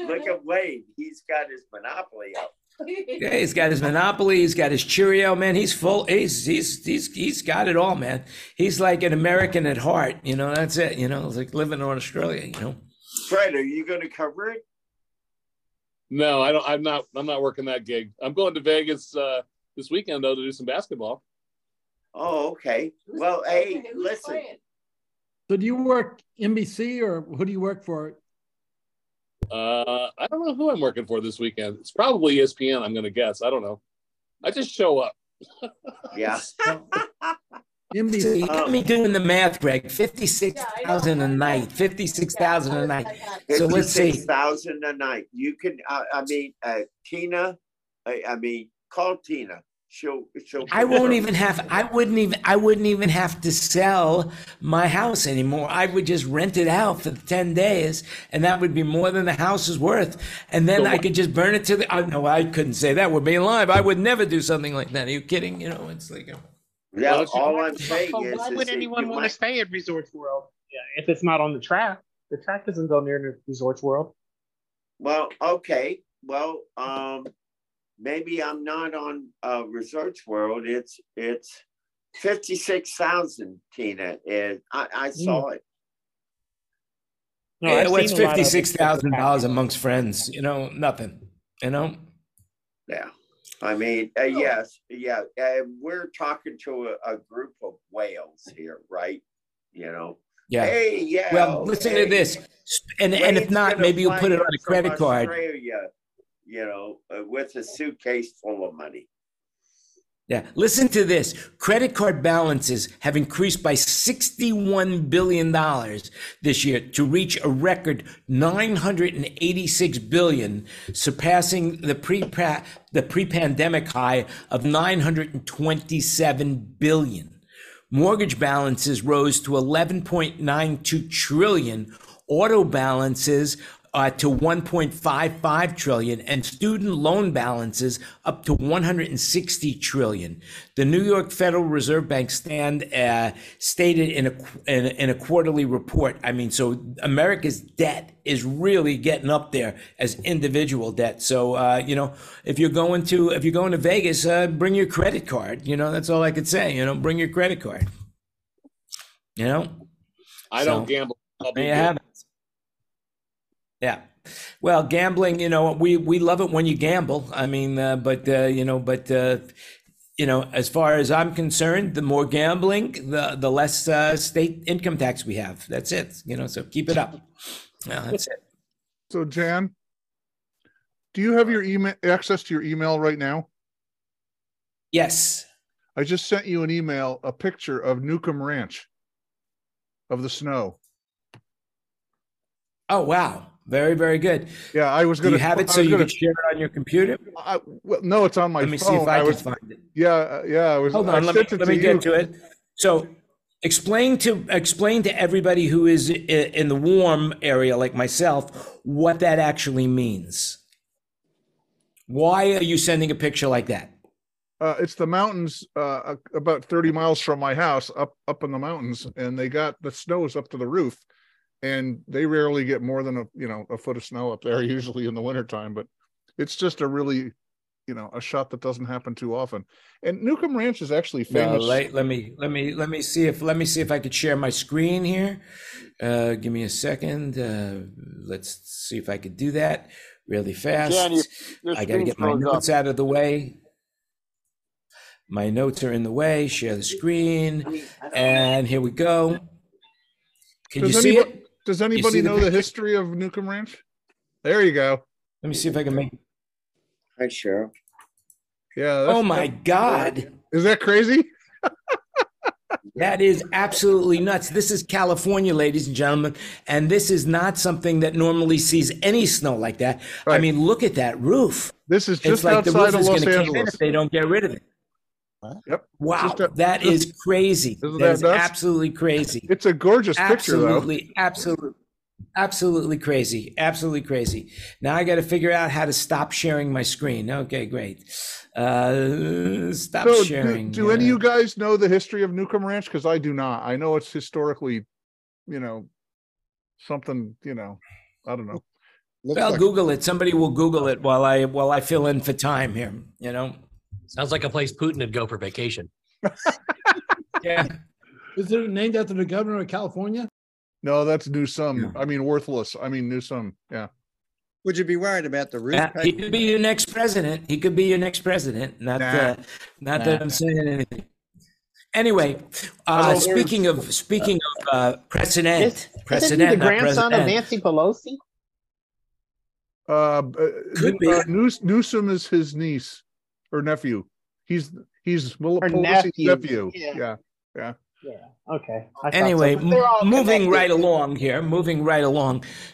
Look at Wayne. He's got his Monopoly up. Yeah, he's got his Monopoly. He's got his Cheerio, man. He's full. He's got it all, man. He's like an American at heart. You know, that's it. You know, it's like living in Australia, you know. Fred, are you going to cover it? No, I don't. I'm not working that gig. I'm going to Vegas this weekend though to do some basketball. Oh, okay. Well, hey, listen. So, do you work NBC or who do you work for? I don't know who I'm working for this weekend. It's probably ESPN. I'm going to guess. I don't know. I just show up. Yeah. NBC. You got me doing the math, Greg. 56,000 a night. 56,000 a night. So let's see. 56,000 a night. You can. Tina. I mean, call Tina. She'll. I wouldn't even have to sell my house anymore. I would just rent it out for 10 days, and that would be more than the house is worth. And then I could just burn it to the. No, I couldn't say that. We're being live. I would never do something like that. Are you kidding? You know, it's like. Yeah, well, all I'm saying is, why would anyone want to stay at Resorts World if it's not on the track? The track doesn't go near Resorts World. Well, okay. Well, maybe I'm not on Resorts World. It's 56,000, Tina, and I saw it. No, yeah, well, it's $56,000 amongst friends. You know, nothing. You know. Yeah, I mean, yes, yeah. We're talking to a group of whales here, right? You know. Yeah. Hey, yeah. Well, okay. Listen to this, and if not, maybe you'll put it on a credit card. You know, with a suitcase full of money. Yeah. Listen to this. Credit card balances have increased by $61 billion this year to reach a record $986 billion, surpassing the pre-pandemic high of $927 billion. Mortgage balances rose to $11.92 trillion. Auto balances to $1.55 trillion, and student loan balances up to $160 trillion. The New York Federal Reserve Bank stated in a quarterly report. I mean, so America's debt is really getting up there as individual debt. So you know, if you're going to Vegas, bring your credit card. You know, that's all I could say. You know, bring your credit card. You know, I don't gamble. There you have it. Yeah. Well, gambling, you know, we love it when you gamble. I mean, as far as I'm concerned, the more gambling, the less state income tax we have. That's it. You know, so keep it up. That's it. So, Jan, do you have your email access to your email right now? Yes. I just sent you an email, a picture of Newcomb Ranch, of the snow. Oh, wow. Very, very good. Yeah, I was going to have it so you could share it on your computer. No, it's on my phone. Let me see if I can find it. Yeah. Hold on, let me get to it. So, explain to everybody who is in the warm area, like myself, what that actually means. Why are you sending a picture like that? It's the mountains, about 30 miles from my house, up in the mountains, and they got the snows up to the roof. And they rarely get more than a foot of snow up there, usually in the wintertime. But it's just a really, a shot that doesn't happen too often. And Newcomb Ranch is actually famous. No, let me see if I could share my screen here. Give me a second. Let's see if I could do that really fast. I got to get my notes out of the way. My notes are in the way. Share the screen, and here we go. Can you see it? Does anybody know the history of Newcomb Ranch? There you go. Let me see if I can make it. Hi, Cheryl. Yeah. Oh, my God. Is that crazy? That is absolutely nuts. This is California, ladies and gentlemen, and this is not something that normally sees any snow like that. Right. I mean, look at that roof. This is just like outside of Los Angeles. If they don't get rid of it. Yep. Wow, that is crazy. That is absolutely crazy. It's a gorgeous picture, though. Absolutely crazy. Absolutely crazy. Now I got to figure out how to stop sharing my screen. Okay, great. Stop sharing. Do any of you guys know the history of Newcomb Ranch? Because I do not. I know it's historically, something. I don't know. Well, Google it. Somebody will Google it while I fill in for time here. Sounds like a place Putin would go for vacation. Yeah. Is it named after the governor of California? No, that's Newsom. Yeah. I mean, worthless. I mean, Newsom. Yeah. Would you be worried about the roof? He could be your next president. Not that I'm saying anything. Anyway, speaking of precedent. Isn't he the grandson of Nancy Pelosi? Could be. Newsom is his niece. Or nephew. He's Pelosi's nephew. Yeah. Okay. Anyway, moving right along.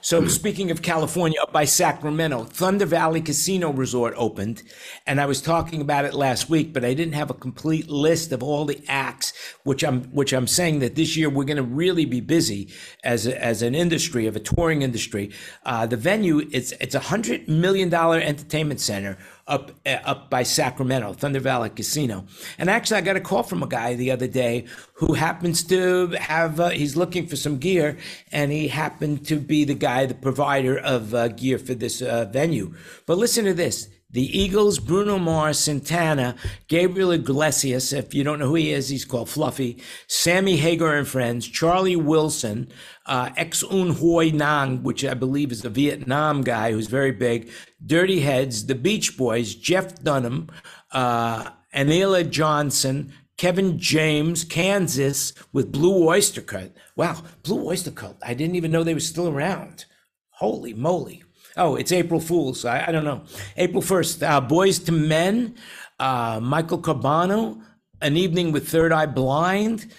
So speaking of California, up by Sacramento, Thunder Valley Casino Resort opened, and I was talking about it last week, but I didn't have a complete list of all the acts, which I'm saying that this year we're going to really be busy as an industry, of a touring industry. The venue, it's $100 million entertainment center. Up by Sacramento, Thunder Valley Casino. And actually, I got a call from a guy the other day who happens to have, he's looking for some gear, and he happened to be the provider of gear for this venue. But listen to this. The Eagles, Bruno Mars, Santana, Gabriel Iglesias, if you don't know who he is, he's called Fluffy, Sammy Hagar and Friends, Charlie Wilson, Ex Un Hoi Nang, which I believe is the Vietnam guy who's very big, Dirty Heads, The Beach Boys, Jeff Dunham, Anela Johnson, Kevin James, Kansas, with Blue Oyster Cult. Wow, Blue Oyster Cult. I didn't even know they were still around. Holy moly. Oh, it's April Fool's. I don't know. April 1st, Boys to Men, Michael Carbano, An Evening with Third Eye Blind,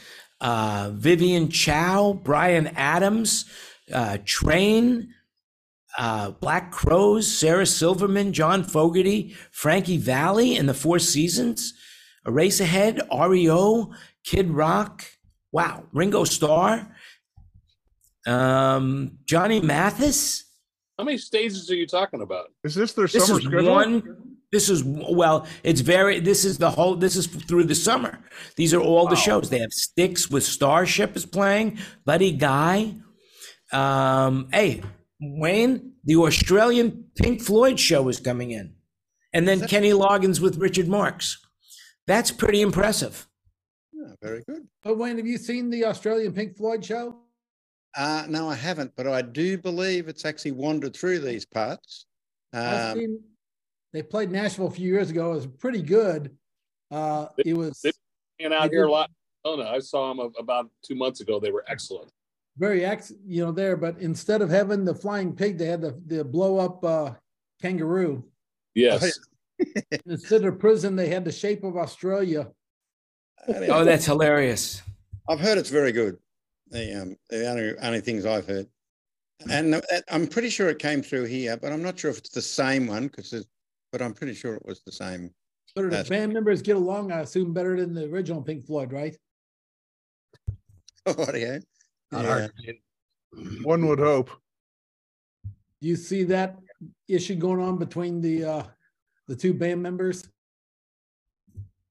Vivian Chow, Brian Adams, Train, Black Crows, Sarah Silverman, John Fogerty, Frankie Valli and the Four Seasons, Eraserhead, REO, Kid Rock, wow, Ringo Starr, Johnny Mathis. How many stages are you talking about? Is this their summer schedule? This is through the summer. These are all the shows. They have Styx with Starship is playing, Buddy Guy. Hey, Wayne, the Australian Pink Floyd show is coming in. And then Kenny Loggins with Richard Marx. That's pretty impressive. Yeah, very good. But Wayne, have you seen the Australian Pink Floyd show? No, I haven't, but I do believe it's actually wandered through these parts. They played Nashville a few years ago. It was pretty good. It was hanging out here a lot. Oh no, I saw them about 2 months ago. They were excellent. Very excellent, you know, there. But instead of having the flying pig, they had the blow up kangaroo. Yes. Instead of prison, they had the shape of Australia. Oh, that's hilarious. I've heard it's very good. The only things I've heard. And I'm pretty sure it came through here, but I'm not sure if it's the same one, but I'm pretty sure it was the same. But the band members get along, I assume, better than the original Pink Floyd, right? Oh, yeah. One would hope. Do you see that issue going on between the two band members?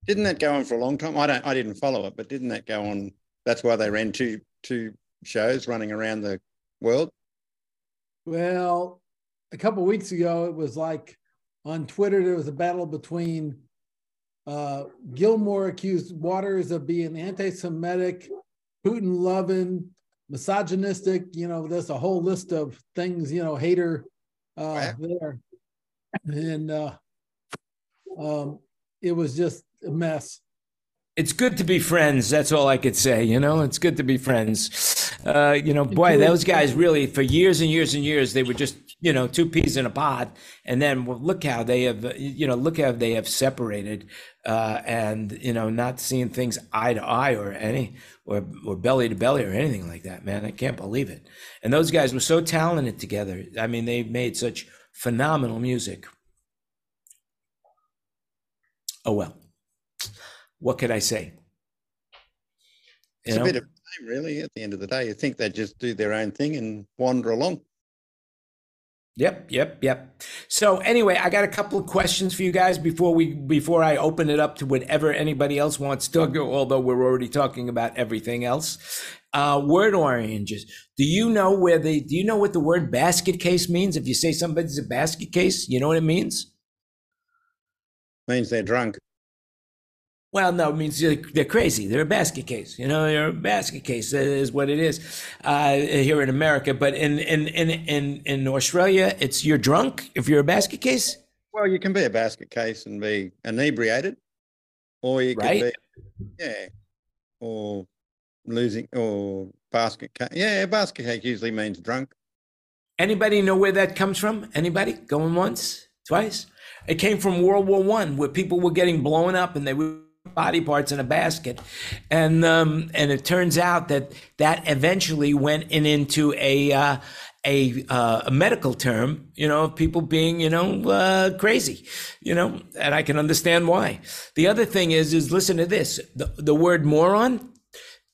Didn't that go on for a long time? I didn't follow it, but didn't that go on? That's why they ran two shows running around the world. Well, a couple of weeks ago, it was like on Twitter, there was a battle between Gilmore accused Waters of being anti-Semitic, Putin-loving, misogynistic. You know, there's a whole list of things, you know, hater there. And it was just a mess. It's good to be friends. That's all I could say. You know, it's good to be friends. You know, boy, those guys really, for years and years and years, they were just, you know, two peas in a pod. And then well, look how they have separated and, you know, not seeing things eye to eye or belly to belly or anything like that, man. I can't believe it. And those guys were so talented together. I mean, they made such phenomenal music. Oh, well. What could I say? It's a bit of a shame, really, at the end of the day. You think they just do their own thing and wander along. Yep. So anyway, I got a couple of questions for you guys before I open it up to whatever anybody else wants to go, although we're already talking about everything else. Word oranges. Do you know what the word basket case means? If you say somebody's a basket case, you know what it means? It means they're drunk. Well, no, it means they're crazy. They're a basket case. You know, they're a basket case. That is what it is here in America. But in Australia, it's you're drunk if you're a basket case? Well, you can be a basket case and be inebriated. Or you can be, yeah, or losing, or basket case. Yeah, basket case usually means drunk. Anybody know where that comes from? Anybody? Going once? Twice? It came from World War I, where people were getting blown up and they were body parts in a basket, and it turns out that eventually went into a medical term, you know, of people being, you know, crazy, you know, and I can understand why. The other thing is listen to this: the word moron.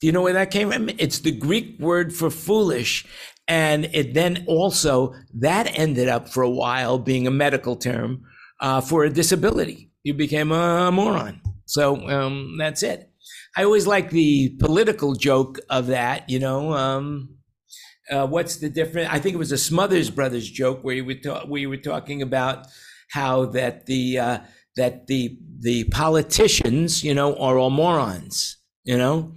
Do you know where that came from? It's the Greek word for foolish, and it then also that ended up for a while being a medical term for a disability. You became a moron. So that's it. I always like the political joke of that, you know. What's the difference? I think it was a Smothers Brothers joke where you were talking about how that the politicians, you know, are all morons, you know.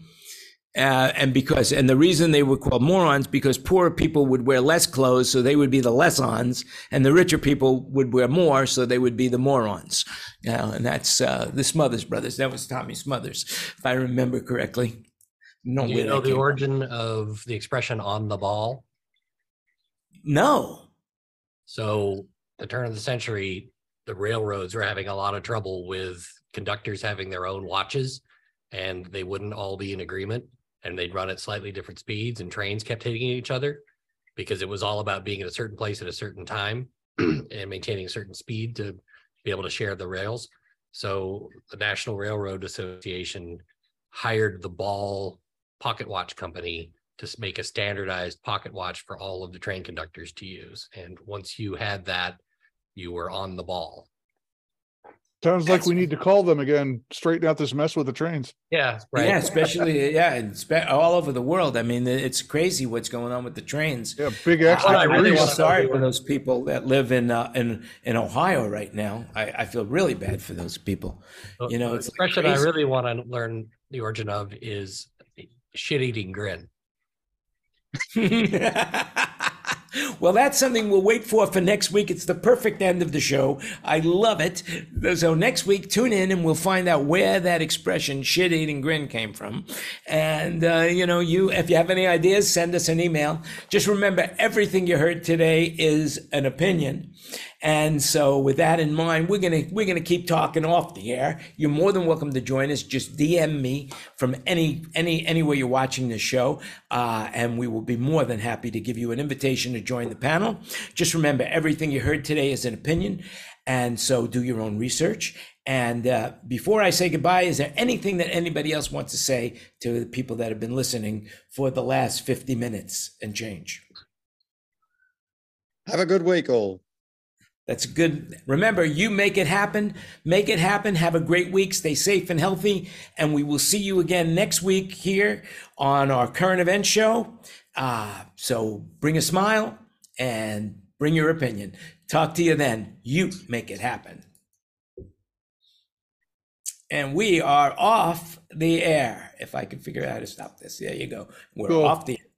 And the reason they were called morons because poor people would wear less clothes, so they would be the less-ons, and the richer people would wear more, so they would be the morons. And that's the Smothers Brothers. That was Tommy Smothers, if I remember correctly. No, do you know the origin of the expression "on the ball"? No. So, the turn of the century, the railroads were having a lot of trouble with conductors having their own watches, and they wouldn't all be in agreement. And they'd run at slightly different speeds, and trains kept hitting each other because it was all about being at a certain place at a certain time and maintaining a certain speed to be able to share the rails. So the National Railroad Association hired the Ball Pocket Watch Company to make a standardized pocket watch for all of the train conductors to use. And once you had that, you were on the ball. Sounds like we need to call them again, straighten out this mess with the trains. Yeah, right. Yeah, especially all over the world. I mean, it's crazy what's going on with the trains. Yeah, big accident. I really feel sorry for those people that live in Ohio right now. I feel really bad for those people. You know, the expression I really want to learn the origin of is shit-eating grin. Well, that's something we'll wait for next week. It's the perfect end of the show. I love it. So next week, tune in and we'll find out where that expression shit-eating grin came from. And, you know, if you have any ideas, send us an email. Just remember, everything you heard today is an opinion. And so with that in mind, we're going to keep talking off the air. You're more than welcome to join us. Just DM me from anywhere you're watching this show. And we will be more than happy to give you an invitation to join the panel. Just remember, everything you heard today is an opinion. And so do your own research. And before I say goodbye, is there anything that anybody else wants to say to the people that have been listening for the last 50 minutes and change? Have a good week, all. That's good. Remember, you make it happen. Make it happen. Have a great week. Stay safe and healthy. And we will see you again next week here on our current event show. So bring a smile and bring your opinion. Talk to you then. You make it happen. And we are off the air. If I can figure out how to stop this. There you go. We're off the air.